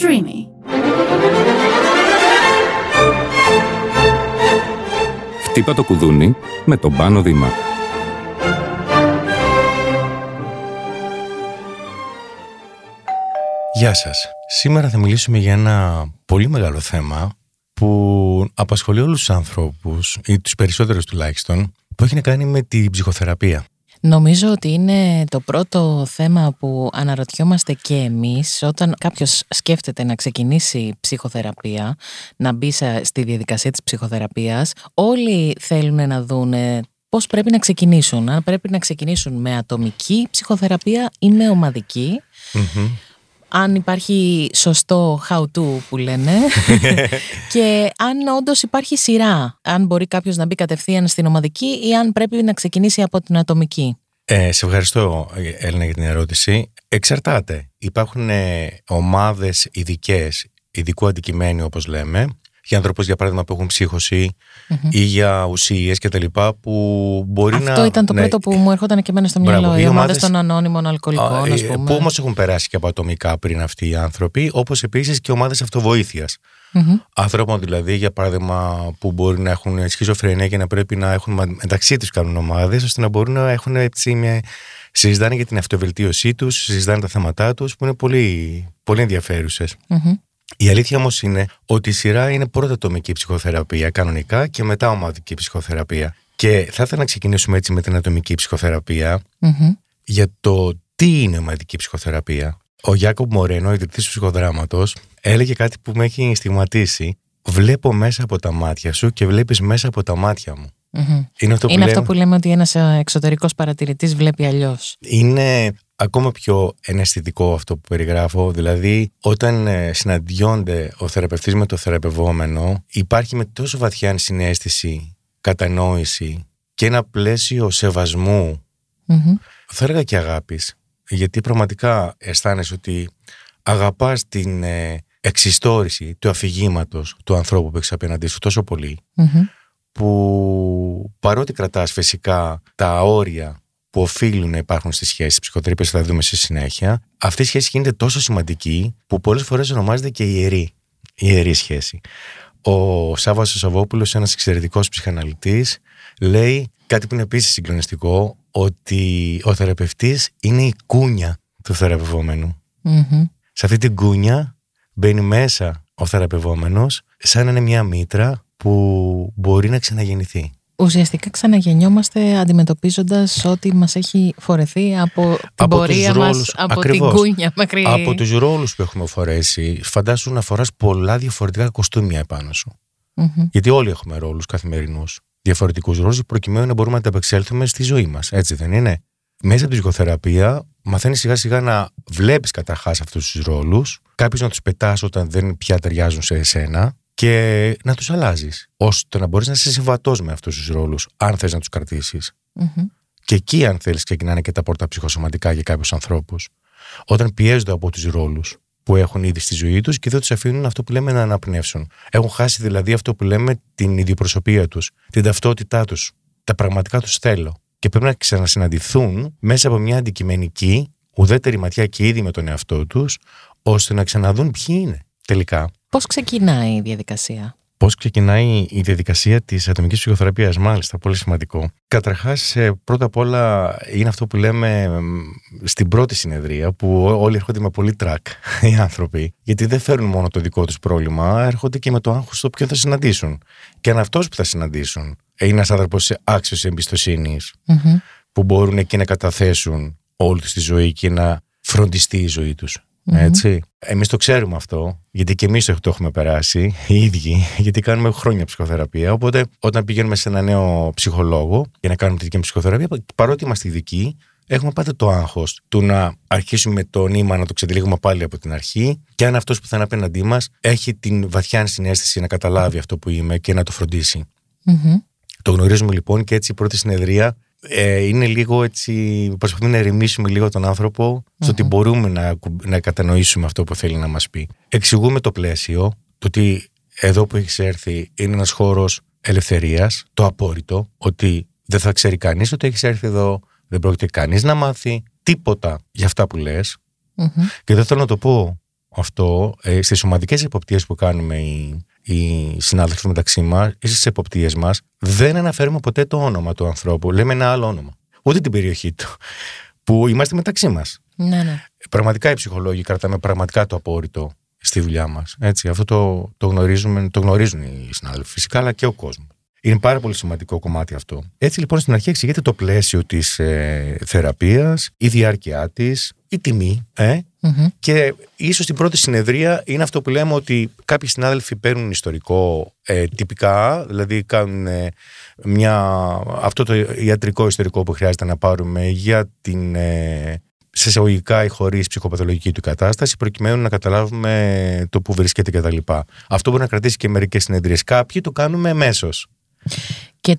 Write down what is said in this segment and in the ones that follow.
streamy. Χτύπα το κουδούνι με τον Πάνο Δήμα. Γεια σας. Σήμερα θα μιλήσουμε για ένα πολύ μεγάλο θέμα που απασχολεί όλους τους ανθρώπους, ή τους περισσότερους τουλάχιστον, που έχει να κάνει με την ψυχοθεραπεία. Νομίζω ότι είναι το πρώτο θέμα που αναρωτιόμαστε και εμείς όταν κάποιος σκέφτεται να ξεκινήσει ψυχοθεραπεία, να μπει στη διαδικασία της ψυχοθεραπείας. Όλοι θέλουν να δούνε πώς πρέπει να ξεκινήσουν, αν πρέπει να ξεκινήσουν με ατομική ψυχοθεραπεία ή με ομαδική. Mm-hmm. Αν υπάρχει σωστό how-to που λένε και αν όντως υπάρχει σειρά, αν μπορεί κάποιος να μπει κατευθείαν στην ομαδική ή αν πρέπει να ξεκινήσει από την ατομική. Σε ευχαριστώ, Έλληνα, για την ερώτηση. Εξαρτάται. Υπάρχουν ομάδες ειδικές, ειδικού αντικειμένου όπως λέμε, για ανθρώπους για παράδειγμα που έχουν ψύχωση ή για ουσίες κτλ. Που μπορεί Αυτό ήταν το πρώτο που μου έρχονταν και εμένα στο μυαλό. Οι ομάδες των ανώνυμων αλκοολικών, ας πούμε. Που όμως έχουν περάσει και από ατομικά πριν αυτοί οι άνθρωποι, όπως επίσης και ομάδες αυτοβοήθειας. Ανθρώπων δηλαδή, για παράδειγμα, που μπορεί να έχουν σχιζοφρενία και να πρέπει να έχουν μεταξύ τους κάνουν ομάδες, ώστε να μπορούν να έχουν συζητάνε για την αυτοβελτίωσή τους, συζητάνε τα θέματά τους, που είναι πολύ, πολύ ενδιαφέρουσες. Η αλήθεια όμως είναι ότι η σειρά είναι πρώτα ατομική ψυχοθεραπεία κανονικά και μετά ομαδική ψυχοθεραπεία. Και θα ήθελα να ξεκινήσουμε έτσι με την ατομική ψυχοθεραπεία για το τι είναι ομαδική ψυχοθεραπεία. Ο Γιάκομπ Μορένο, ιδρυτής του ψυχοδράματος, έλεγε κάτι που με έχει στιγματίσει. Βλέπω μέσα από τα μάτια σου και βλέπεις μέσα από τα μάτια μου. Είναι αυτό που, λέμε ότι ένας εξωτερικός παρατηρητής βλέπει αλλιώς. Είναι ακόμα πιο εναισθητικό αυτό που περιγράφω, δηλαδή όταν συναντιόνται ο θεραπευτής με το θεραπευόμενο, υπάρχει με τόσο βαθιά συναίσθηση, κατανόηση και ένα πλαίσιο σεβασμού, θα έλεγα και αγάπης, γιατί πραγματικά αισθάνεσαι ότι αγαπάς την εξιστόρηση του αφηγήματος του ανθρώπου που έχεις απέναντί σου τόσο πολύ, που παρότι κρατάς φυσικά τα όρια που οφείλουν να υπάρχουν στις σχέσεις ψυχοθεραπείας, θα δούμε στη συνέχεια, αυτή η σχέση γίνεται τόσο σημαντική που πολλές φορές ονομάζεται και ιερή σχέση. Ο Σάββας Σαβόπουλος, ένας εξαιρετικός ψυχαναλυτής, λέει κάτι που είναι επίσης συγκλονιστικό, ότι ο θεραπευτής είναι η κούνια του θεραπευόμενου. Σε αυτή την κούνια μπαίνει μέσα ο θεραπευόμενος σαν να είναι μια μήτρα που μπορεί να ξαναγεννηθεί. Ουσιαστικά ξαναγεννιόμαστε αντιμετωπίζοντας ό,τι μας έχει φορεθεί από την πορεία μας, από την κούνια μακρύ. Από τους ρόλους που έχουμε φορέσει, φαντάσου να φοράς πολλά διαφορετικά κοστούμια επάνω σου. Γιατί όλοι έχουμε ρόλους καθημερινούς, διαφορετικούς ρόλους, προκειμένου να μπορούμε να τα επεξέλθουμε στη ζωή μας. Έτσι δεν είναι? Μέσα από την ψυχοθεραπεία μαθαίνεις σιγά σιγά να βλέπεις καταρχάς αυτούς τους ρόλους, κάποιους να τους πετάς όταν δεν πια ταιριάζουν σε εσένα, και να τους αλλάζεις, ώστε να μπορείς να είσαι συμβατός με αυτούς τους ρόλους, αν θες να τους κρατήσεις. Και εκεί, αν θέλεις, ξεκινάνε και τα πόρτα ψυχοσωματικά για κάποιους ανθρώπους. Όταν πιέζονται από τους ρόλους που έχουν ήδη στη ζωή τους και δεν τους αφήνουν αυτό που λέμε να αναπνεύσουν. Έχουν χάσει δηλαδή αυτό που λέμε την ιδιοπροσωπία τους, την ταυτότητά τους, τα πραγματικά τους θέλω. Και πρέπει να ξανασυναντηθούν μέσα από μια αντικειμενική, ουδέτερη ματιά και ήδη με τον εαυτό τους, ώστε να ξαναδούν ποιοι είναι τελικά. Πώς ξεκινάει η διαδικασία? Πώς ξεκινάει η διαδικασία της ατομικής ψυχοθεραπείας, μάλιστα, πολύ σημαντικό. Καταρχάς, πρώτα απ' όλα είναι αυτό που λέμε στην πρώτη συνεδρία, που όλοι έρχονται με πολύ τρακ οι άνθρωποι, γιατί δεν φέρνουν μόνο το δικό τους πρόβλημα, έρχονται και με το άγχος το οποίο θα συναντήσουν. Και αν αυτός που θα συναντήσουν είναι ένας άνθρωπος άξιος εμπιστοσύνης, που μπορούν εκεί να καταθέσουν όλη τους τη ζωή και να φροντιστεί η ζωή τους. Έτσι. Εμείς το ξέρουμε αυτό, γιατί και εμείς το έχουμε περάσει οι ίδιοι, γιατί κάνουμε χρόνια ψυχοθεραπεία. Οπότε, όταν πηγαίνουμε σε ένα νέο ψυχολόγο για να κάνουμε τη δική ψυχοθεραπεία, παρότι είμαστε ειδικοί, έχουμε πάντα το άγχος του να αρχίσουμε το νήμα να το ξετυλίγουμε πάλι από την αρχή, και αν αυτός που θα είναι απέναντί μας έχει την βαθιά συναίσθηση να καταλάβει αυτό που είμαι και να το φροντίσει. Το γνωρίζουμε λοιπόν, και έτσι η πρώτη συνεδρία είναι λίγο έτσι, προσπαθούμε να ερεμήσουμε λίγο τον άνθρωπο στο ότι μπορούμε να κατανοήσουμε αυτό που θέλει να μας πει. Εξηγούμε το πλαίσιο, το ότι εδώ που έχεις έρθει είναι ένας χώρος ελευθερίας, το απόρριτο, ότι δεν θα ξέρει κανείς ότι έχεις έρθει εδώ, δεν πρόκειται κανείς να μάθει τίποτα για αυτά που λες. Και δεν θέλω να το πω αυτό στις ομαδικές εποπτείες που κάνουμε οι συνάδελφοι μεταξύ μας ή στις εποπτείες μας, δεν αναφέρουμε ποτέ το όνομα του ανθρώπου. Λέμε ένα άλλο όνομα. Ούτε την περιοχή του. Που είμαστε μεταξύ μας. Ναι, ναι. Πραγματικά οι ψυχολόγοι κρατάμε πραγματικά το απόρριτο στη δουλειά μας. Έτσι, αυτό το γνωρίζουν οι συνάδελφοι φυσικά, αλλά και ο κόσμος. Είναι πάρα πολύ σημαντικό κομμάτι αυτό. Έτσι λοιπόν στην αρχή εξηγείται το πλαίσιο της θεραπείας, η διάρκεια της, η τιμή. Mm-hmm. Και ίσως στην πρώτη συνεδρία είναι αυτό που λέμε ότι κάποιοι συνάδελφοι παίρνουν ιστορικό τυπικά, δηλαδή κάνουν αυτό το ιατρικό ιστορικό που χρειάζεται να πάρουμε για την σε εισαγωγικά ή χωρίς ψυχοπαθολογική του κατάσταση, προκειμένου να καταλάβουμε το που βρίσκεται κτλ. Αυτό μπορεί να κρατήσει και μερικές συνεδρίες. Κάποιοι το κάνουμε εμέσως. Και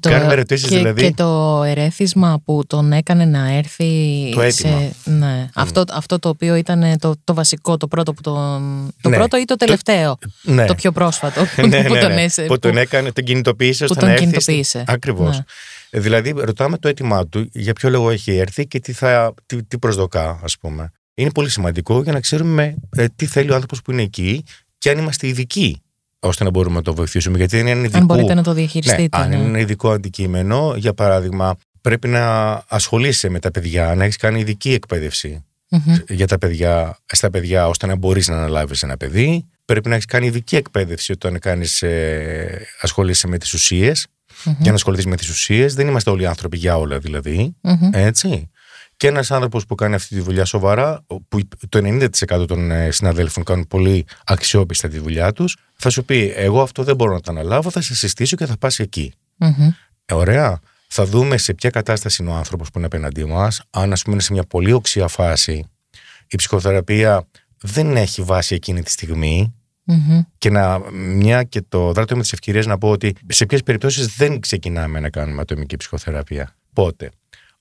το ερέθισμα που τον έκανε να έρθει. Το αίτημα. Ναι. Αυτό το οποίο ήταν το βασικό, το πρώτο που τον. Το πρώτο ή το τελευταίο. Ναι. Το πιο πρόσφατο. Που τον έκανε, τον κινητοποίησε ώστε να έρθει. Ακριβώς. Ναι. Δηλαδή, ρωτάμε το αίτημά του, για ποιο λόγο έχει έρθει και τι προσδοκά, ας πούμε. Είναι πολύ σημαντικό για να ξέρουμε τι θέλει ο άνθρωπος που είναι εκεί και αν είμαστε ειδικοί, ώστε να μπορούμε να το βοηθήσουμε. Γιατί είναι ειδικό. Αν μπορείτε να το διαχειριστείτε. Αν είναι ειδικό αντικείμενο, για παράδειγμα, πρέπει να ασχολείσαι με τα παιδιά, να έχεις κάνει ειδική εκπαίδευση για τα παιδιά, στα παιδιά, ώστε να μπορείς να αναλάβεις ένα παιδί. Πρέπει να έχεις κάνει ειδική εκπαίδευση όταν ασχολείσαι με τις ουσίες. Mm-hmm. Για να ασχοληθείς με τις ουσίες, δεν είμαστε όλοι άνθρωποι για όλα δηλαδή. Mm-hmm. Έτσι. Και ένας άνθρωπος που κάνει αυτή τη δουλειά σοβαρά, που το 90% των συναδέλφων κάνουν πολύ αξιόπιστα τη δουλειά τους, θα σου πει: εγώ αυτό δεν μπορώ να το αναλάβω, θα σε συστήσω και θα πας εκεί. Mm-hmm. Ωραία. Θα δούμε σε ποια κατάσταση είναι ο άνθρωπος που είναι απέναντί μας. Αν, ας πούμε, είναι σε μια πολύ οξία φάση, η ψυχοθεραπεία δεν έχει βάση εκείνη τη στιγμή. Mm-hmm. Και μια και το δράτω με τις ευκαιρίες να πω ότι σε ποιες περιπτώσεις δεν ξεκινάμε να κάνουμε ατομική ψυχοθεραπεία. Πότε?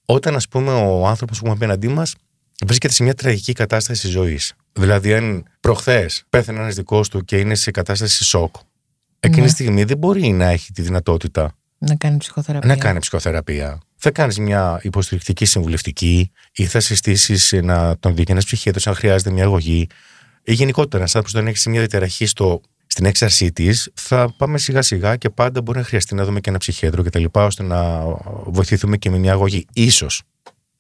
Όταν, ας πούμε, ο άνθρωπος που έχουμε απέναντί μας βρίσκεται σε μια τραγική κατάσταση ζωής. Δηλαδή, αν προχθές πέθανε ένας δικός του και είναι σε κατάσταση σοκ, εκείνη τη στιγμή δεν μπορεί να έχει τη δυνατότητα να κάνει ψυχοθεραπεία. Θα κάνεις μια υποστηρικτική συμβουλευτική ή θα συστήσεις να τον δει και ένας ψυχίατρος αν χρειάζεται μια αγωγή. Ή γενικότερα, ένας άνθρωπος όταν έχει μια διαταραχή στην έξαρσή της, θα πάμε σιγά-σιγά και πάντα μπορεί να χρειαστεί να δούμε και ένα ψυχίατρο κτλ. Ώστε να βοηθηθούμε και με μια αγωγή. Ίσως.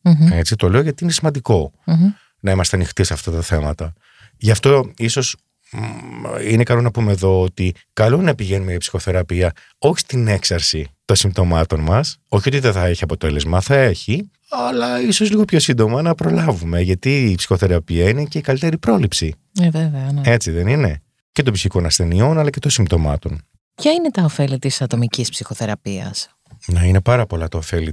Mm-hmm. Έτσι το λέω γιατί είναι σημαντικό να είμαστε ανοιχτοί σε αυτά τα θέματα. Γι' αυτό ίσως είναι καλό να πούμε εδώ ότι καλό να πηγαίνουμε για ψυχοθεραπεία, όχι στην έξαρση των συμπτωμάτων μας. Όχι ότι δεν θα έχει αποτέλεσμα, θα έχει, αλλά ίσως λίγο πιο σύντομα να προλάβουμε. Γιατί η ψυχοθεραπεία είναι και η καλύτερη πρόληψη. Βέβαια, ναι. Έτσι δεν είναι? Και των ψυχικών ασθενειών, αλλά και των συμπτωμάτων. Ποια είναι τα ωφέλη της ατομικής ψυχοθεραπείας? Να είναι πάρα πολλά τα ωφέλη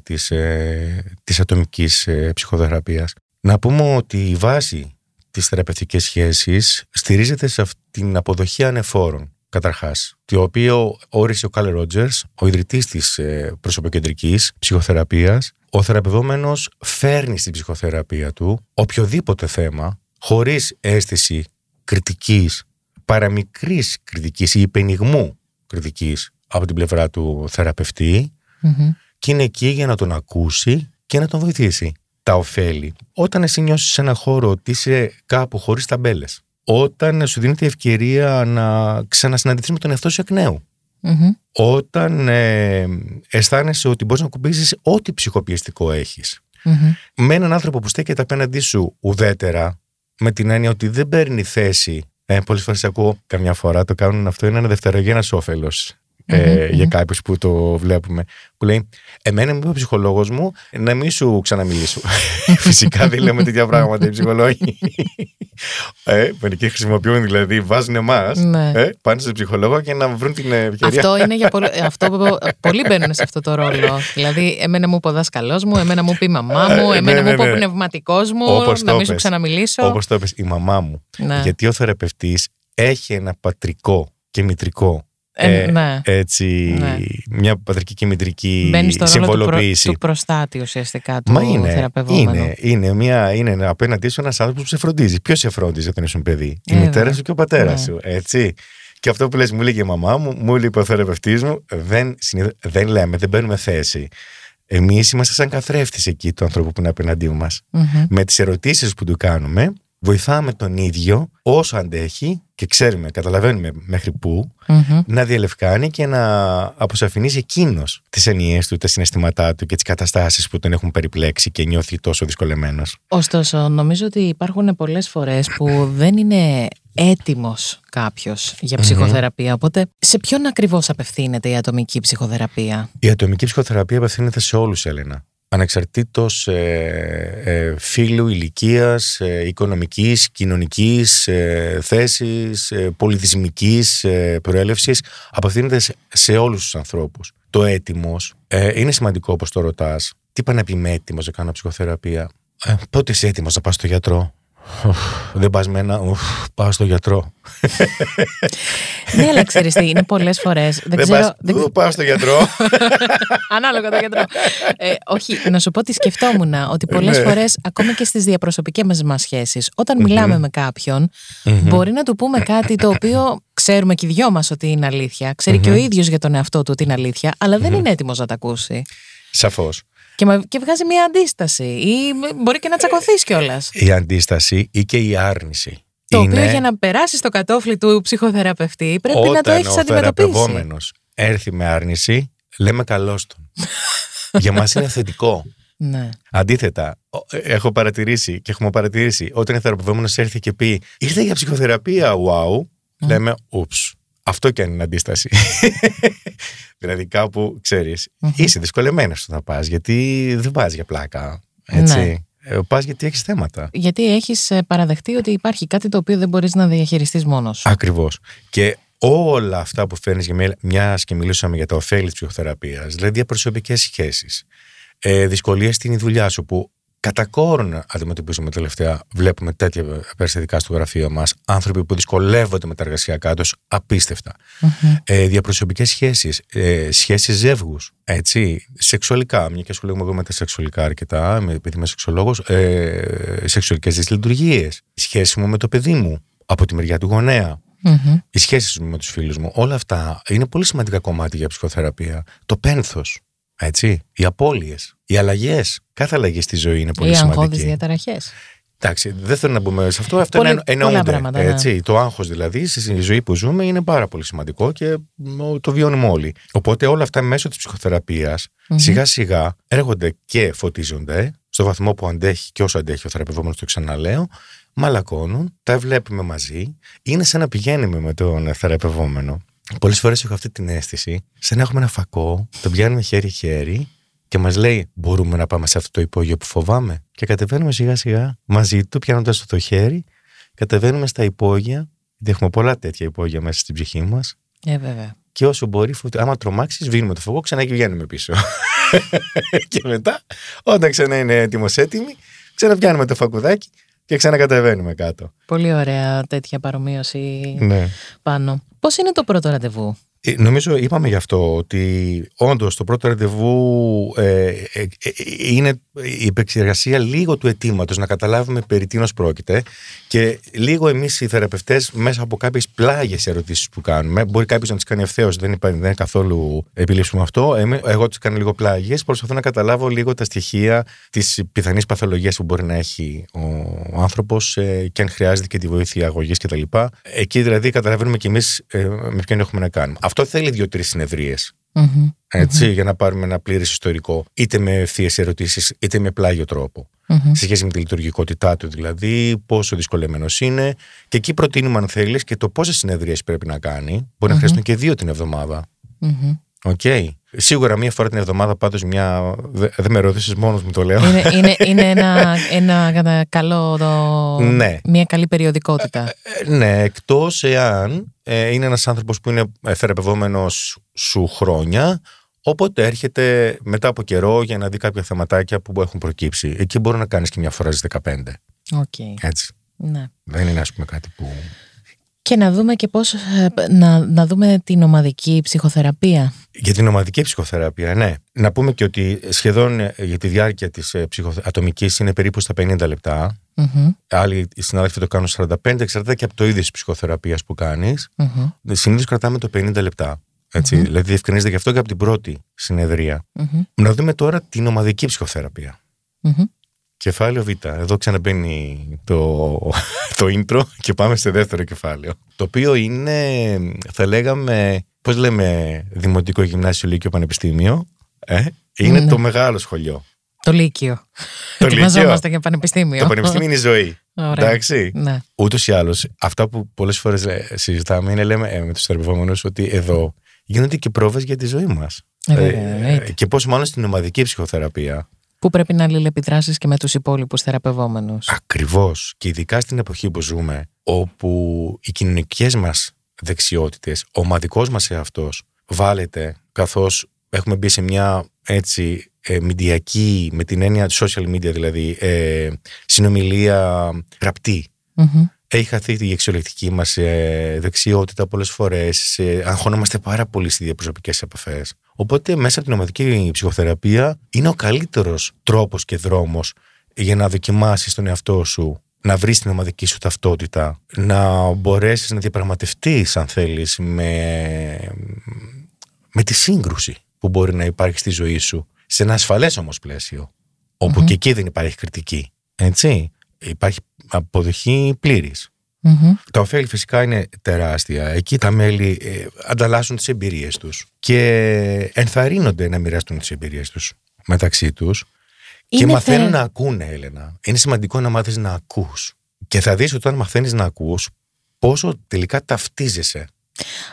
της ατομικής ψυχοθεραπείας. Να πούμε ότι η βάση της θεραπευτικής σχέσης στηρίζεται σε αυτή την αποδοχή ανεφόρων, καταρχάς, το οποίο όρισε ο Carl Rogers, ο ιδρυτής της προσωποκεντρικής ψυχοθεραπείας. Ο θεραπευόμενος φέρνει στην ψυχοθεραπεία του οποιοδήποτε θέμα, χωρίς αίσθηση κριτικής, παραμικρής κριτικής ή υπενιγμού κριτικής από την πλευρά του θεραπευτή, και είναι εκεί για να τον ακούσει και να τον βοηθήσει. Τα ωφέλη. Όταν εσύ νιώσεις έναν χώρο ότι είσαι κάπου χωρίς ταμπέλες, όταν σου δίνεται η ευκαιρία να ξανασυναντηθείς με τον εαυτό σου εκ νέου, όταν αισθάνεσαι ότι μπορείς να κουμπίσεις ό,τι ψυχοπιεστικό έχεις, με έναν άνθρωπο που στέκεται απέναντί σου ουδέτερα, με την έννοια ότι δεν παίρνει θέση. Πολλές φορές ακούω, καμιά φορά το κάνουν αυτό, είναι ένα δευτερογενές όφελος για κάποιους που το βλέπουμε, που λέει: εμένα μου είπε ο ψυχολόγος μου να μην σου ξαναμιλήσω. Φυσικά δεν λέμε τέτοια πράγματα οι ψυχολόγοι. Μερικοί χρησιμοποιούν, δηλαδή βάζουν εμάς, πάνε στον ψυχολόγο και να βρουν την ευκαιρία. Αυτό είναι για πολλοί μπαίνουν σε αυτό το ρόλο. Δηλαδή, εμένα μου είπε ο δάσκαλός μου, εμένα μου πει η μαμά μου, εμένα μου είπε ο πνευματικός μου να μην σου ξαναμιλήσω. Όπως το είπες, η μαμά μου. Γιατί ο θεραπευτής έχει ένα πατρικό και μητρικό. Ναι. Έτσι, ναι. Μια πατρική και μητρική συμβολοποίηση. Του προστάτη ουσιαστικά του θεραπευόμενου. Είναι απέναντί σου ένας άνθρωπος που σε φροντίζει. Ποιος σε φροντίζει όταν ήσουν παιδί? Η μητέρα σου και ο πατέρας σου. Έτσι. Και αυτό που λες, μου λέει η μαμά μου, μου λέει ο θεραπευτής μου, δεν παίρνουμε θέση. Εμείς είμαστε σαν καθρέφτης εκεί του ανθρώπου που είναι απέναντί μας. Με τις ερωτήσεις που του κάνουμε, βοηθάμε τον ίδιο όσο αντέχει και ξέρουμε, καταλαβαίνουμε μέχρι πού, να διαλευκάνει και να αποσαφηνίσει εκείνος τις εννοιές του, τα συναισθήματά του και τις καταστάσεις που τον έχουν περιπλέξει και νιώθει τόσο δυσκολεμένος. Ωστόσο, νομίζω ότι υπάρχουν πολλές φορές που δεν είναι έτοιμος κάποιος για ψυχοθεραπεία. Οπότε, σε ποιον ακριβώς απευθύνεται η ατομική ψυχοθεραπεία? Η ατομική ψυχοθεραπεία απευθύνεται σε όλους, Έλενα. Ανεξαρτήτως φύλου, ηλικίας, οικονομικής, κοινωνικής θέσης, πολιτισμικής προέλευσης, απευθύνεται σε όλους τους ανθρώπους. Το έτοιμος είναι σημαντικό, όπως το ρωτάς. Τι πάνε να πει, είμαι έτοιμος να κάνω ψυχοθεραπεία? Πότε είσαι έτοιμος να πας στο γιατρό? Δεν πας με ένα πάω στο γιατρό. Ναι, αλλά ξέρεις τι, είναι πολλές φορές. Δεν πάω στο γιατρό. Ανάλογα το γιατρό. Όχι, να σου πω ότι σκεφτόμουν ότι πολλές φορές, ακόμα και στις διαπροσωπικές μας σχέσεις, όταν μιλάμε με κάποιον, μπορεί να του πούμε κάτι το οποίο ξέρουμε και οι δυο μας ότι είναι αλήθεια. Ξέρει και ο ίδιος για τον εαυτό του ότι είναι αλήθεια, αλλά δεν είναι έτοιμος να τα ακούσει. Σαφώς. Και βγάζει μια αντίσταση, ή μπορεί και να τσακωθείς κιόλας. Η αντίσταση ή και η άρνηση. Το οποίο για να περάσεις το κατόφλι του ψυχοθεραπευτή πρέπει να το έχεις αντιμετωπίσει. Όταν ο θεραπευόμενος έρθει με άρνηση, λέμε καλώς τον. Για μας είναι θετικό. Ναι. Αντίθετα, έχω παρατηρήσει και έχουμε παρατηρήσει, όταν ο θεραπευόμενος έρθει και πει «Ήρθε για ψυχοθεραπεία, wow», λέμε «Ούψ». Αυτό και αν είναι αντίσταση. Δηλαδή κάπου, ξέρεις, είσαι δυσκολεμένος στο να πας, γιατί δεν πας για πλάκα, έτσι. Ναι. Πας γιατί έχεις θέματα. Γιατί έχεις παραδεχτεί ότι υπάρχει κάτι το οποίο δεν μπορείς να διαχειριστείς μόνος σου. Ακριβώς. Και όλα αυτά που φέρνεις, μιας και μιλούσαμε για τα ωφέλη της ψυχοθεραπείας, δηλαδή διαπροσωπικές σχέσεις, δυσκολίες στην δουλειά σου, που κατά κόρον αντιμετωπίζουμε τελευταία. Βλέπουμε τέτοια περιστατικά στο γραφείο μας. Άνθρωποι που δυσκολεύονται με τα εργασιακά τους απίστευτα. Διαπροσωπικές σχέσεις, σχέσεις ζεύγους, έτσι. Σεξουαλικά, μια και ασχολούμαι εγώ με τα σεξουαλικά αρκετά, επειδή είμαι σεξολόγος, σεξουαλικές δυσλειτουργίες. Σχέση μου με το παιδί μου, από τη μεριά του γονέα. Οι σχέσεις μου με τους φίλους μου. Όλα αυτά είναι πολύ σημαντικά κομμάτια για ψυχοθεραπεία. Το πένθος. Έτσι, οι απώλειες, οι αλλαγές. Κάθε αλλαγή στη ζωή είναι πολύ σημαντική. Οι αγχώδεις διαταραχές. Εντάξει, δεν θέλω να μπούμε σε αυτό. Αυτά εννοούνται. Ναι. Το άγχος δηλαδή στη ζωή που ζούμε είναι πάρα πολύ σημαντικό και το βιώνουμε όλοι. Οπότε όλα αυτά μέσω της ψυχοθεραπείας σιγά σιγά έρχονται και φωτίζονται στο βαθμό που αντέχει και όσο αντέχει ο θεραπευόμενος, το ξαναλέω. Μαλακώνουν, τα βλέπουμε μαζί. Είναι σαν να πηγαίνουμε με τον θεραπευόμενο. Πολλές φορές έχω αυτή την αίσθηση, σαν να έχουμε ένα φακό, τον πιάνουμε χέρι-χέρι και μας λέει: μπορούμε να πάμε σε αυτό το υπόγειο που φοβάμαι? Και κατεβαίνουμε σιγά-σιγά μαζί του, πιάνοντας το χέρι, κατεβαίνουμε στα υπόγεια, γιατί έχουμε πολλά τέτοια υπόγεια μέσα στην ψυχή μας. Βέβαια. Και όσο μπορεί, άμα τρομάξεις, βίνουμε το φακό, ξανά και βγαίνουμε πίσω. Και μετά, όταν ξανά είναι έτοιμοι, ξαναβγαίνουμε το φακουδάκι. Και ξανακατεβαίνουμε κάτω. Πολύ ωραία τέτοια παρομοίωση, ναι. Πάνω. Πώς είναι το πρώτο ραντεβού? Νομίζω είπαμε γι' αυτό, ότι όντως το πρώτο ραντεβού είναι η επεξεργασία λίγο του αιτήματος, να καταλάβουμε περί τίνος πρόκειται, και λίγο εμείς οι θεραπευτές μέσα από κάποιες πλάγιες ερωτήσεις που κάνουμε. Μπορεί κάποιος να τις κάνει ευθέως, δεν είναι καθόλου επιλήψιμο αυτό. Εγώ τις κάνω λίγο πλάγιες, προσπαθώ να καταλάβω λίγο τα στοιχεία της πιθανής παθολογίας που μπορεί να έχει ο άνθρωπος και αν χρειάζεται και τη βοήθεια αγωγής κτλ. Εκεί δηλαδή καταλαβαίνουμε κι εμείς με ποιον έχουμε να κάνουμε. Αυτό θέλει 2-3 συνεδρίες, έτσι, για να πάρουμε ένα πλήρες ιστορικό, είτε με ευθείες ερωτήσεις, είτε με πλάγιο τρόπο. Σε σχέση με τη λειτουργικότητά του, δηλαδή, πόσο δυσκολεμένος είναι. Και εκεί προτείνουμε, αν θέλεις, και το πόσες συνεδρίες πρέπει να κάνει. Μπορεί να χρειαστούν και 2 την εβδομάδα. Okay. Σίγουρα μία φορά την εβδομάδα, πάντως μια. Δεν με ρωτήσεις, μόνος μου το λέω. Είναι ένα καλό. Ναι. Μια καλή περιοδικότητα. Ναι, εκτός εάν είναι ένας άνθρωπος που είναι θεραπευόμενος σου χρόνια, οπότε έρχεται μετά από καιρό για να δει κάποια θεματάκια που έχουν προκύψει. Εκεί μπορεί να κάνεις και μια φορά στις 15. Okay. Έτσι. Ναι. Δεν είναι, ας πούμε, κάτι που. Και να δούμε και πώς να δούμε την ομαδική ψυχοθεραπεία. Για την ομαδική ψυχοθεραπεία, ναι. Να πούμε και ότι σχεδόν για τη διάρκεια της ατομικής είναι περίπου στα 50 λεπτά. Άλλοι συνάδελφοι το κάνουν 45, εξαρτάται και από το είδος της ψυχοθεραπείας που κάνεις. Συνήθως κρατάμε το 50 λεπτά. Έτσι, δηλαδή διευκρινίζεται και αυτό και από την πρώτη συνεδρία. Να δούμε τώρα την ομαδική ψυχοθεραπεία. Κεφάλαιο Β. Εδώ ξαναμπαίνει το intro και πάμε σε δεύτερο κεφάλαιο. Το οποίο είναι, θα λέγαμε, πώς λέμε, δημοτικό γυμνάσιο, λύκειο, πανεπιστήμιο. Είναι το μεγάλο σχολείο. Το λύκειο. Ετοιμαζόμαστε για πανεπιστήμιο. Το πανεπιστήμιο είναι η ζωή. Ωραία. Εντάξει. Ναι. Ούτως ή άλλως, αυτά που πολλές φορές συζητάμε είναι, λέμε με τους θεραπευόμενους, ότι εδώ γίνονται και πρόβες για τη ζωή μας. Και πώς μάλλον στην ομαδική ψυχοθεραπεία. Που πρέπει να αλληλεπιδράσεις και με τους υπόλοιπους θεραπευόμενους. Ακριβώς. Και ειδικά στην εποχή που ζούμε, όπου οι κοινωνικές μας δεξιότητες, ο ομαδικός μας εαυτός βάλεται, καθώς έχουμε μπει σε μια έτσι μηντιακή, με την έννοια social media δηλαδή, συνομιλία γραπτή. Mm-hmm. Έχει χαθεί η εξωτερική μας δεξιότητα πολλές φορές. Αγχωνόμαστε πάρα πολύ στις διαπροσωπικές επαφές. Οπότε μέσα από την ομαδική ψυχοθεραπεία είναι ο καλύτερος τρόπος και δρόμος για να δοκιμάσεις τον εαυτό σου, να βρεις την ομαδική σου ταυτότητα, να μπορέσεις να διαπραγματευτείς, αν θέλεις, με τη σύγκρουση που μπορεί να υπάρχει στη ζωή σου. Σε ένα ασφαλές όμως πλαίσιο, όπου και εκεί δεν υπάρχει κριτική. Έτσι, υπάρχει αποδοχή πλήρης. Τα ωφέλη φυσικά είναι τεράστια. Εκεί τα μέλη ανταλλάσσουν τις εμπειρίες τους και ενθαρρύνονται να μοιραστούν τις εμπειρίες τους μεταξύ τους και μαθαίνουν να ακούνε, Έλενα. Είναι σημαντικό να μάθεις να ακούς. Και θα δεις ότι όταν μαθαίνεις να ακούς, πόσο τελικά ταυτίζεσαι.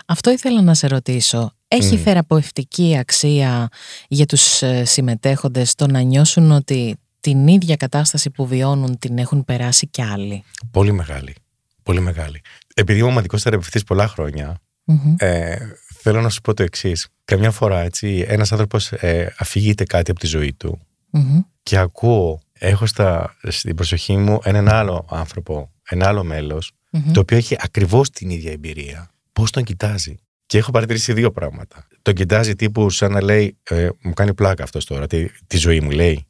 Αυτό ήθελα να σε ρωτήσω. Έχει θεραπευτική αξία για τους συμμετέχοντες το να νιώσουν ότι την ίδια κατάσταση που βιώνουν την έχουν περάσει κι άλλοι? Πολύ μεγάλη. Πολύ μεγάλη. Επειδή είμαι ομαδικός θεραπευτής πολλά χρόνια, θέλω να σου πω το εξής. Καμιά φορά έτσι, ένας άνθρωπος αφηγείται κάτι από τη ζωή του και ακούω, έχω στην προσοχή μου έναν άλλο άνθρωπο, ένα άλλο μέλος, το οποίο έχει ακριβώς την ίδια εμπειρία. Πώς τον κοιτάζει? Και έχω παρατηρήσει δύο πράγματα. Τον κοιτάζει τύπου σαν να λέει, μου κάνει πλάκα αυτός τώρα, τη ζωή μου λέει.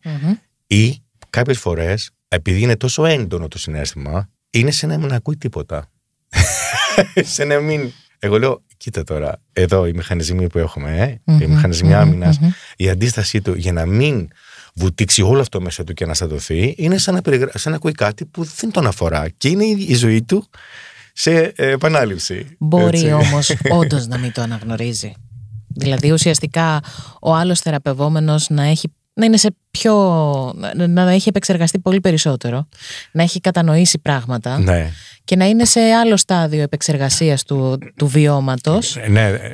Ή κάποιες φορές, επειδή είναι τόσο έντονο το συναίσθημα, είναι σαν να μην ακούει τίποτα. Σαν να μην. Εγώ λέω, κοίτα τώρα, εδώ οι μηχανισμοί που έχουμε, οι μηχανισμοί άμυνας, η αντίστασή του για να μην βουτήξει όλο αυτό μέσα του και να στατωθεί, είναι σαν να ακούει κάτι που δεν τον αφορά και είναι η ζωή του σε επανάληψη. Μπορεί όμως όντως να μην το αναγνωρίζει. Δηλαδή ουσιαστικά ο άλλος θεραπευόμενος να έχει επεξεργαστεί πολύ περισσότερο, να έχει κατανοήσει πράγματα και να είναι σε άλλο στάδιο επεξεργασίας του βιώματος,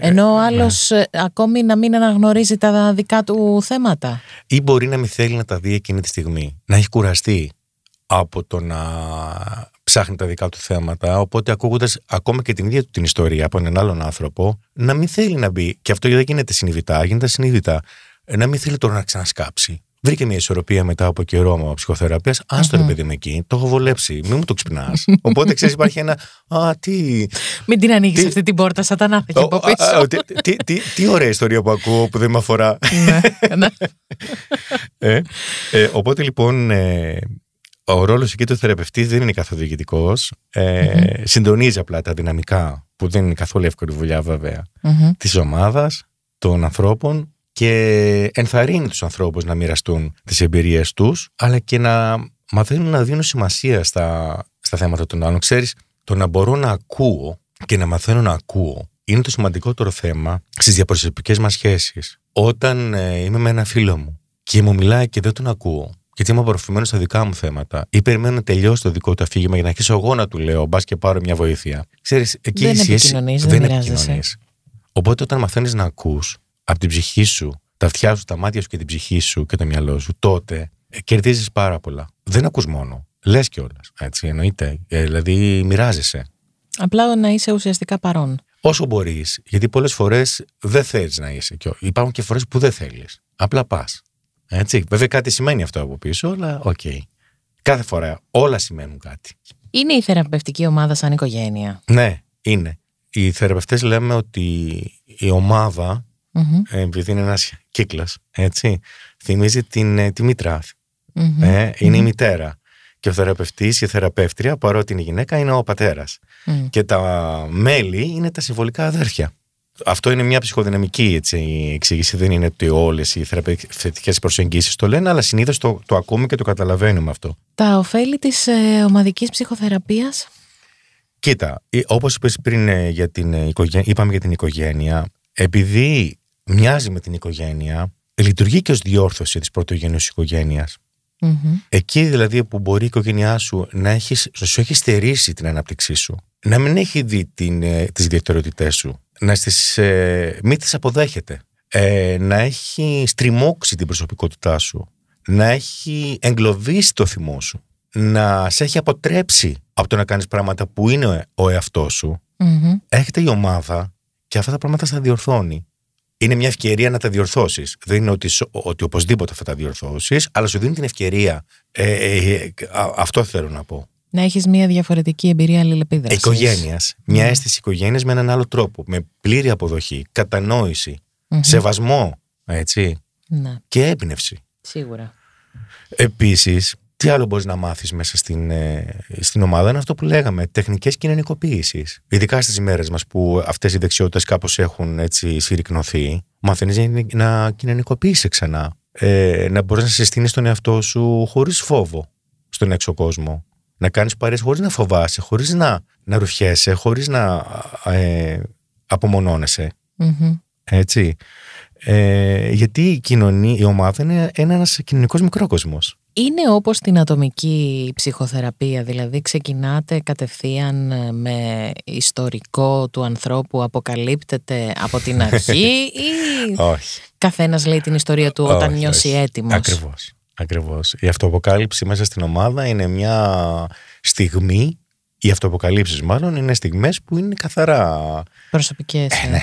ενώ ο άλλος ακόμη να μην αναγνωρίζει τα δικά του θέματα. Ή μπορεί να μην θέλει να τα δει εκείνη τη στιγμή, να έχει κουραστεί από το να ψάχνει τα δικά του θέματα, οπότε ακούγοντας ακόμα και την ίδια του την ιστορία από έναν άλλον άνθρωπο, να μην θέλει να μπει, και αυτό δεν γίνεται συνειδητά, να μην θέλει τώρα να ξανασκάψει. Βρήκε μια ισορροπία μετά από καιρό ψυχοθεραπείας. Άστο ρε παιδί με εκεί, το έχω βολέψει, μην μου το ξυπνάς. Οπότε ξέρεις, υπάρχει ένα. Μην την ανοίξεις αυτή την πόρτα, σατανά, θα από πίσω. Τι ωραία ιστορία που ακούω που δεν με αφορά. Οπότε λοιπόν, ο ρόλος εκεί του θεραπευτή δεν είναι καθοδηγητικός. Συντονίζει απλά τα δυναμικά, που δεν είναι καθόλου εύκολη δουλειά βέβαια, της ομάδας, των ανθρώπων, και ενθαρρύνει τους ανθρώπους να μοιραστούν τις εμπειρίες τους, αλλά και να μαθαίνουν να δίνουν σημασία στα θέματα των άλλων. Ξέρεις, το να μπορώ να ακούω και να μαθαίνω να ακούω είναι το σημαντικότερο θέμα στις διαπροσωπικές μας σχέσεις. Όταν είμαι με ένα φίλο μου και μου μιλάει και δεν τον ακούω, γιατί είμαι απορροφημένος στα δικά μου θέματα, ή περιμένω να τελειώσει το δικό του αφήγημα για να αρχίσω εγώ να του λέω, μπας και πάρω μια βοήθεια. Ξέρεις, εκεί δεν επικοινωνείς, δεν επικοινωνείς. Οπότε όταν μαθαίνεις να ακούς από την ψυχή σου, τα αυτιά σου, τα μάτια σου και την ψυχή σου και το μυαλό σου, τότε κερδίζεις πάρα πολλά. Δεν ακούς μόνο. Λες κιόλας. Έτσι, εννοείται. Δηλαδή, μοιράζεσαι. Απλά να είσαι ουσιαστικά παρόν. Όσο μπορείς. Γιατί πολλές φορές δεν θέλεις να είσαι. Υπάρχουν και φορές που δεν θέλεις. Απλά πας. Έτσι. Βέβαια, κάτι σημαίνει αυτό από πίσω, αλλά οκ. Κάθε φορά όλα σημαίνουν κάτι. Είναι η θεραπευτική ομάδα σαν οικογένεια? Ναι, είναι. Οι θεραπευτές λέμε ότι η ομάδα, επειδή είναι ένας κύκλας, έτσι, θυμίζει τη μητρά. Είναι η μητέρα. Και ο θεραπευτής, η θεραπεύτρια, παρότι είναι γυναίκα, είναι ο πατέρας. Και τα μέλη είναι τα συμβολικά αδέρφια. Αυτό είναι μια ψυχοδυναμική εξήγηση. Δεν είναι ότι όλες οι θεραπευτικές προσεγγίσεις το λένε, αλλά συνήθως το ακούμε και το καταλαβαίνουμε αυτό. Τα ωφέλη της ομαδικής ψυχοθεραπείας. Κοίτα, όπως είπες πριν, είπαμε για την οικογένεια. Επειδή μοιάζει με την οικογένεια, λειτουργεί και ως διόρθωση της πρωτογενούς οικογένειας. Mm-hmm. Εκεί δηλαδή που μπορεί η οικογένειά σου σου έχει στερήσει την ανάπτυξή σου, να μην έχει δει τις ιδιαιτερότητές σου, μην τις αποδέχεται, να έχει στριμώξει την προσωπικότητά σου, να έχει εγκλωβίσει το θυμό σου, να σε έχει αποτρέψει από το να κάνεις πράγματα που είναι ο εαυτός σου. Mm-hmm. Έχετε η ομάδα και αυτά τα πράγματα στα διορθώνει. Είναι μια ευκαιρία να τα διορθώσεις. Δεν είναι ότι οπωσδήποτε θα τα διορθώσεις, αλλά σου δίνει την ευκαιρία. Αυτό θέλω να πω. Να έχεις μια διαφορετική εμπειρία αλληλεπίδρασης. Οικογένειας. Μια αίσθηση οικογένειας με έναν άλλο τρόπο. Με πλήρη αποδοχή, κατανόηση, σεβασμό, έτσι, και έμπνευση. Σίγουρα. Επίσης, τι άλλο μπορείς να μάθεις μέσα στην ομάδα, είναι αυτό που λέγαμε, τεχνικές κοινωνικοποίησης. Ειδικά στις ημέρες μας που αυτές οι δεξιότητες κάπως έχουν έτσι συρρυκνωθεί, μαθαίνεις να κοινωνικοποιείσαι ξανά. Να μπορείς να συστήνεις τον εαυτό σου χωρίς φόβο στον έξω κόσμο. Να κάνεις παρέες χωρίς να φοβάσαι, χωρίς να ρουφιέσαι, χωρίς να απομονώνεσαι. Mm-hmm. Έτσι. Γιατί η ομάδα είναι ένας κοινωνικός μικρόκοσμος. Είναι όπως την ατομική ψυχοθεραπεία, δηλαδή ξεκινάτε κατευθείαν με ιστορικό του ανθρώπου, αποκαλύπτεται από την αρχή ή όχι. Καθένας λέει την ιστορία του όταν νιώσει έτοιμος. Ακριβώς. Η αυτοαποκάλυψη μέσα στην ομάδα είναι μια στιγμή, οι αυτοαποκαλύψεις μάλλον είναι στιγμές που είναι καθαρά προσωπικές. Ναι.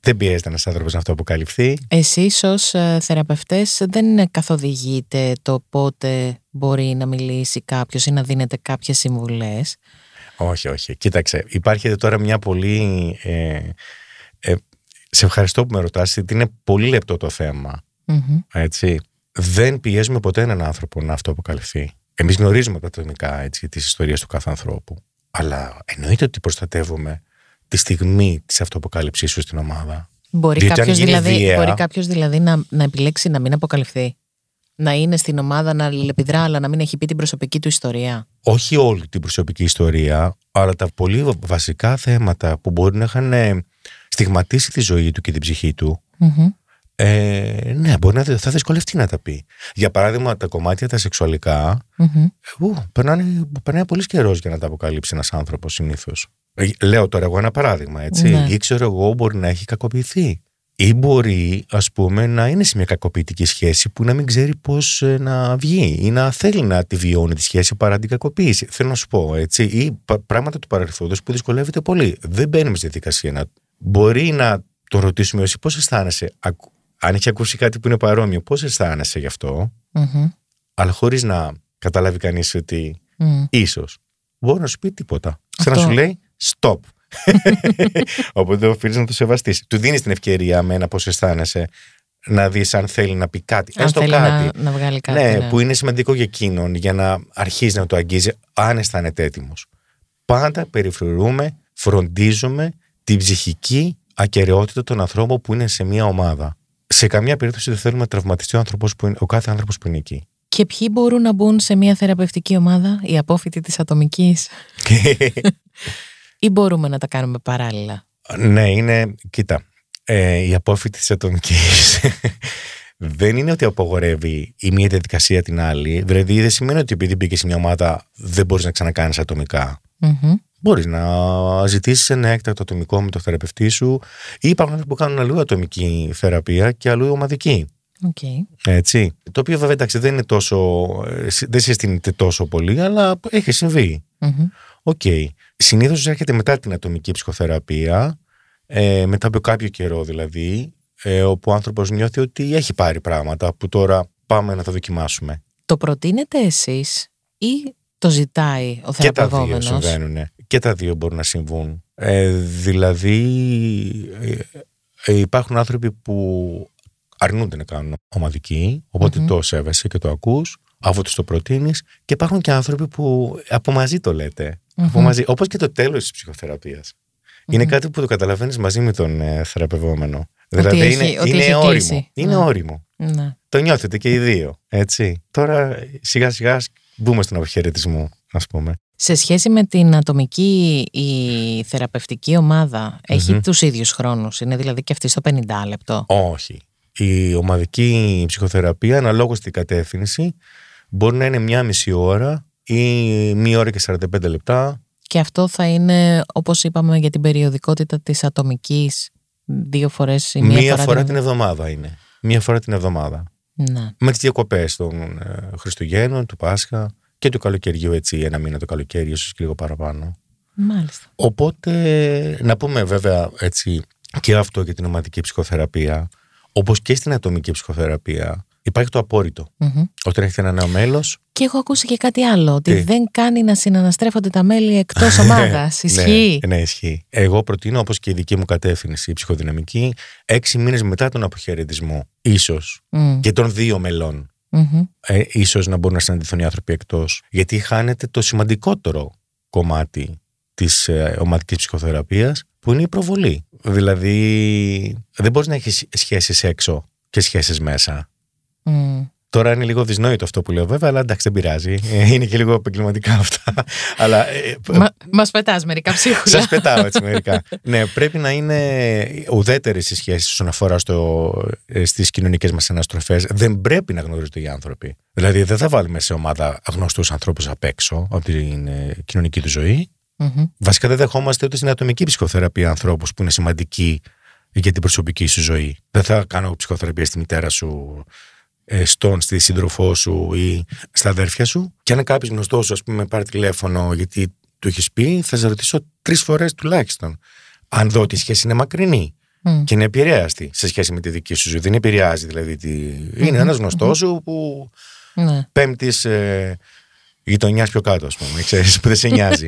Δεν πιέζεται ένας άνθρωπος να αυτοαποκαλυφθεί. Εσείς ως θεραπευτές δεν καθοδηγείτε το πότε μπορεί να μιλήσει κάποιος ή να δίνετε κάποιες συμβουλές. Όχι. Κοίταξε, υπάρχει τώρα μια πολύ... σε ευχαριστώ που με ρωτάς, γιατί είναι πολύ λεπτό το θέμα. Mm-hmm. Έτσι. Δεν πιέζουμε ποτέ έναν άνθρωπο να αυτοαποκαλυφθεί. Εμείς γνωρίζουμε τα τομικά της ιστορίας του κάθε ανθρώπου. Αλλά εννοείται ότι προστατεύουμε τη στιγμή της αυτοαποκάλυψής σου στην ομάδα. Μπορεί κάποιος δηλαδή να επιλέξει να μην αποκαλυφθεί. Να είναι στην ομάδα, να αλληλεπιδρά, αλλά να μην έχει πει την προσωπική του ιστορία. Όχι όλη την προσωπική ιστορία, αλλά τα πολύ βασικά θέματα που μπορεί να είχαν στιγματίσει τη ζωή του και την ψυχή του. Mm-hmm. Ναι, μπορεί να θα δυσκολευτεί να τα πει. Για παράδειγμα, τα κομμάτια τα σεξουαλικά. Mm-hmm. Περνάει πολύ καιρό για να τα αποκαλύψει ένας άνθρωπος συνήθως. Λέω τώρα εγώ ένα παράδειγμα, έτσι. Ναι. Ή ξέρω εγώ, μπορεί να έχει κακοποιηθεί. Ή μπορεί, ας πούμε, να είναι σε μια κακοποιητική σχέση που να μην ξέρει πώς να βγει ή να θέλει να τη βιώνει τη σχέση παρά την κακοποίηση. Θέλω να σου πω, έτσι. Ή πράγματα του παρελθόντος που δυσκολεύεται πολύ. Δεν μπαίνουμε στη διαδικασία να. Μπορεί να το ρωτήσουμε εσύ πώς αισθάνεσαι. Αν έχει ακούσει κάτι που είναι παρόμοιο, πώς αισθάνεσαι γι' αυτό. Mm-hmm. Αλλά χωρίς να καταλάβει κανείς ότι ίσως μπορεί να σου πει τίποτα. Σαν να σου λέει. Stop. Οπότε οφείλεις να το σεβαστείς. Του δίνεις την ευκαιρία με ένα πώς αισθάνεσαι, να δεις αν θέλει να πει κάτι. Έστω κάτι. Να βγάλει κάτι. Ναι, ναι, που είναι σημαντικό για εκείνον για να αρχίσει να το αγγίζει, αν αισθάνεται έτοιμος. Πάντα περιφρουρούμε, φροντίζουμε την ψυχική ακεραιότητα των ανθρώπων που είναι σε μια ομάδα. Σε καμία περίπτωση δεν θέλουμε να τραυματιστεί ο κάθε άνθρωπος που είναι εκεί. Και ποιοι μπορούν να μπουν σε μια θεραπευτική ομάδα, οι απόφοιτοι της ατομικής. Ή μπορούμε να τα κάνουμε παράλληλα. Ναι, είναι. Κοίτα. Η απόφοιτοι της ατομικής δεν είναι ότι απογορεύει η μία διαδικασία την άλλη. Δηλαδή, δεν σημαίνει ότι επειδή μπήκε σε μια ομάδα δεν μπορείς να ξανακάνεις ατομικά. Mm-hmm. Μπορείς να ζητήσεις ένα έκτακτο ατομικό με τον θεραπευτή σου, ή υπάρχουν άνθρωποι που κάνουν αλλού ατομική θεραπεία και αλλού ομαδική. Okay. Έτσι. Το οποίο βέβαια εντάξει, δεν συστήνεται τόσο πολύ, αλλά έχει συμβεί. Οκ. Mm-hmm. Okay. Συνήθως έρχεται μετά την ατομική ψυχοθεραπεία, μετά από κάποιο καιρό δηλαδή, όπου ο άνθρωπος νιώθει ότι έχει πάρει πράγματα που τώρα πάμε να τα δοκιμάσουμε. Το προτείνετε εσείς ή το ζητάει ο θεραπευόμενος? Και τα δύο συμβαίνουν. Και τα δύο μπορούν να συμβούν. Υπάρχουν άνθρωποι που αρνούνται να κάνουν ομαδική, οπότε το σέβεσαι και το ακούς, αφού τους το προτείνεις, και υπάρχουν και άνθρωποι που από μαζί το λέτε. Όπως και το τέλος της ψυχοθεραπείας. είναι κάτι που το καταλαβαίνεις μαζί με τον θεραπευόμενο. Δηλαδή είναι όριμο. Είναι όριμο. Το νιώθετε και οι δύο. Έτσι. Τώρα σιγά σιγά μπούμε στον αποχαιρετισμό, ας πούμε. Σε σχέση με την ατομική, η θεραπευτική ομάδα έχει τους ίδιους χρόνους. Είναι δηλαδή και αυτή στο 50 λεπτό. Όχι. Η ομαδική ψυχοθεραπεία, αναλόγως την κατεύθυνση, μπορεί να είναι μια μισή ώρα ή μία ώρα και 45 λεπτά. Και αυτό θα είναι, όπως είπαμε, για την περιοδικότητα της ατομικής, δύο φορές ή μία φορά την εβδομάδα είναι. Μία φορά την εβδομάδα. Να. Με τις διακοπές των Χριστουγέννων, του Πάσχα και του καλοκαιριού, έτσι, ένα μήνα το καλοκαίρι, ίσως και λίγο παραπάνω. Μάλιστα. Οπότε, να πούμε βέβαια έτσι και αυτό για την ομαδική ψυχοθεραπεία, όπως και στην ατομική ψυχοθεραπεία, υπάρχει το απόρριτο. Όταν έχετε ένα νέο μέλος. Και έχω ακούσει και κάτι άλλο. Ότι δεν κάνει να συναναστρέφονται τα μέλη εκτός ομάδας. Ισχύει. Ναι, ισχύει. Εγώ προτείνω, όπως και η δική μου κατεύθυνση, η ψυχοδυναμική, 6 μήνες μετά τον αποχαιρετισμό, ίσως και των 2 μελών. Ίσως να μπορούν να συναντηθούν οι άνθρωποι εκτός. Γιατί χάνεται το σημαντικότερο κομμάτι της ομαδικής ψυχοθεραπείας, που είναι η προβολή. Δηλαδή, δεν μπορείς να έχεις σχέσεις έξω και σχέσεις μέσα. Τώρα είναι λίγο δυσνόητο αυτό που λέω, βέβαια, αλλά εντάξει, δεν πειράζει. Είναι και λίγο επαγγελματικά αυτά. Μας πετάς μερικά ψίχουλα. Σας πετάω έτσι μερικά. Ναι, πρέπει να είναι ουδέτερες οι σχέσεις όσον αφορά στις κοινωνικές μας αναστροφές. Δεν πρέπει να γνωρίζονται οι άνθρωποι. Δηλαδή, δεν θα βάλουμε σε ομάδα αγνωστούς ανθρώπους απ' έξω από την κοινωνική του ζωή. Βασικά, δεν δεχόμαστε ούτε στην ατομική ψυχοθεραπεία ανθρώπους που είναι σημαντικοί για την προσωπική σου ζωή. Δεν θα κάνω ψυχοθεραπεία στη μητέρα σου, στη σύντροφό σου ή στα αδέρφια σου. Και αν κάποιος γνωστός σου, ας πούμε, πάρει τηλέφωνο γιατί του έχεις πει, θα σε ρωτήσω 3 φορές τουλάχιστον. Αν δω ότι η σχέση είναι μακρινή και είναι επηρέαστη σε σχέση με τη δική σου ζωή. Δεν επηρεάζει δηλαδή. Είναι ένας γνωστός σου που πέμπτης γειτονιάς πιο κάτω, ας πούμε. Ξέρεις, που δεν σε νοιάζει.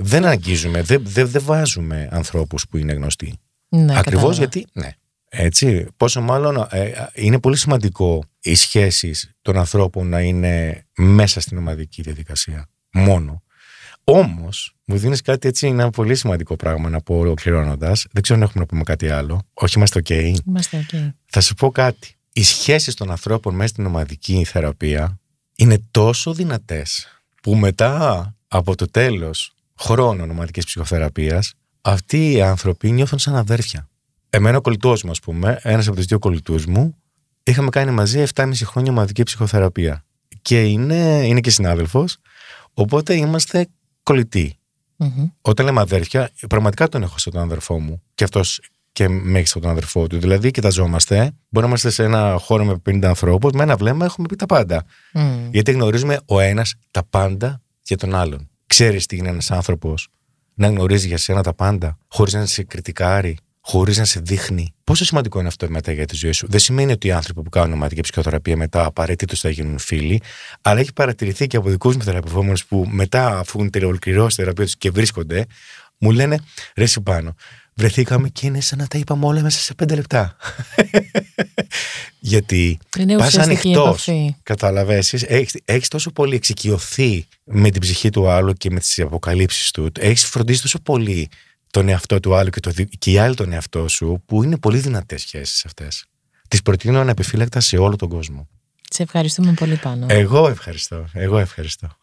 Δεν αγγίζουμε, δεν βάζουμε ανθρώπους που είναι γνωστοί. Ναι, ακριβώς γιατί. Ναι. Έτσι, πόσο μάλλον είναι πολύ σημαντικό οι σχέσεις των ανθρώπων να είναι μέσα στην ομαδική διαδικασία. Μόνο. Όμως, μου δίνεις κάτι έτσι, ένα πολύ σημαντικό πράγμα να πω ολοκληρώνοντας. Δεν ξέρω αν έχουμε να πούμε κάτι άλλο. Όχι, είμαστε OK. Είμαστε OK. Θα σου πω κάτι. Οι σχέσεις των ανθρώπων μέσα στην ομαδική θεραπεία είναι τόσο δυνατές που μετά από το τέλος χρόνων ομαδικής ψυχοθεραπείας, αυτοί οι άνθρωποι νιώθουν σαν αδέρφια. Εμένα ο κολλητός μου, ας πούμε, ένας από τους 2 κολλητούς μου, είχαμε κάνει μαζί 7,5 χρόνια ομαδική ψυχοθεραπεία. Και είναι και συνάδελφος, οπότε είμαστε κολλητοί. Όταν λέμε αδέρφια, πραγματικά τον έχω σαν τον αδερφό μου. Και αυτός και με έχει σαν τον αδερφό του. Δηλαδή, κοιταζόμαστε, μπορεί να είμαστε σε ένα χώρο με 50 ανθρώπους, με ένα βλέμμα έχουμε πει τα πάντα. Γιατί γνωρίζουμε ο ένας τα πάντα για τον άλλον. Ξέρεις τι είναι ένας άνθρωπος, να γνωρίζει για σένα τα πάντα, χωρίς να σε κριτικάρει, χωρίς να σε δείχνει. Πόσο σημαντικό είναι αυτό μετά για τη ζωή σου. Δεν σημαίνει ότι οι άνθρωποι που κάνουν ομαδική ψυχοθεραπεία μετά απαραίτητος θα γίνουν φίλοι, αλλά έχει παρατηρηθεί και από δικούς μου θεραπευόμενους που μετά, αφού έχουν τελειοκληρώσει τη θεραπεία τους και βρίσκονται, μου λένε «Ρε Συμπάνο, βρεθήκαμε και είναι σαν να τα είπαμε όλα μέσα σε 5 λεπτά». Γιατί πας ανοιχτός, καταλαβαίνεις, έχεις τόσο πολύ εξοικειωθεί με την ψυχή του άλλου και με τις αποκαλύψεις του, έχεις φροντίσει τόσο πολύ τον εαυτό του άλλου και οι άλλοι τον εαυτό σου, που είναι πολύ δυνατές σχέσεις αυτές. Τις προτείνω ανεπιφύλακτα σε όλο τον κόσμο. Σε ευχαριστούμε πολύ, Πάνο. Εγώ ευχαριστώ.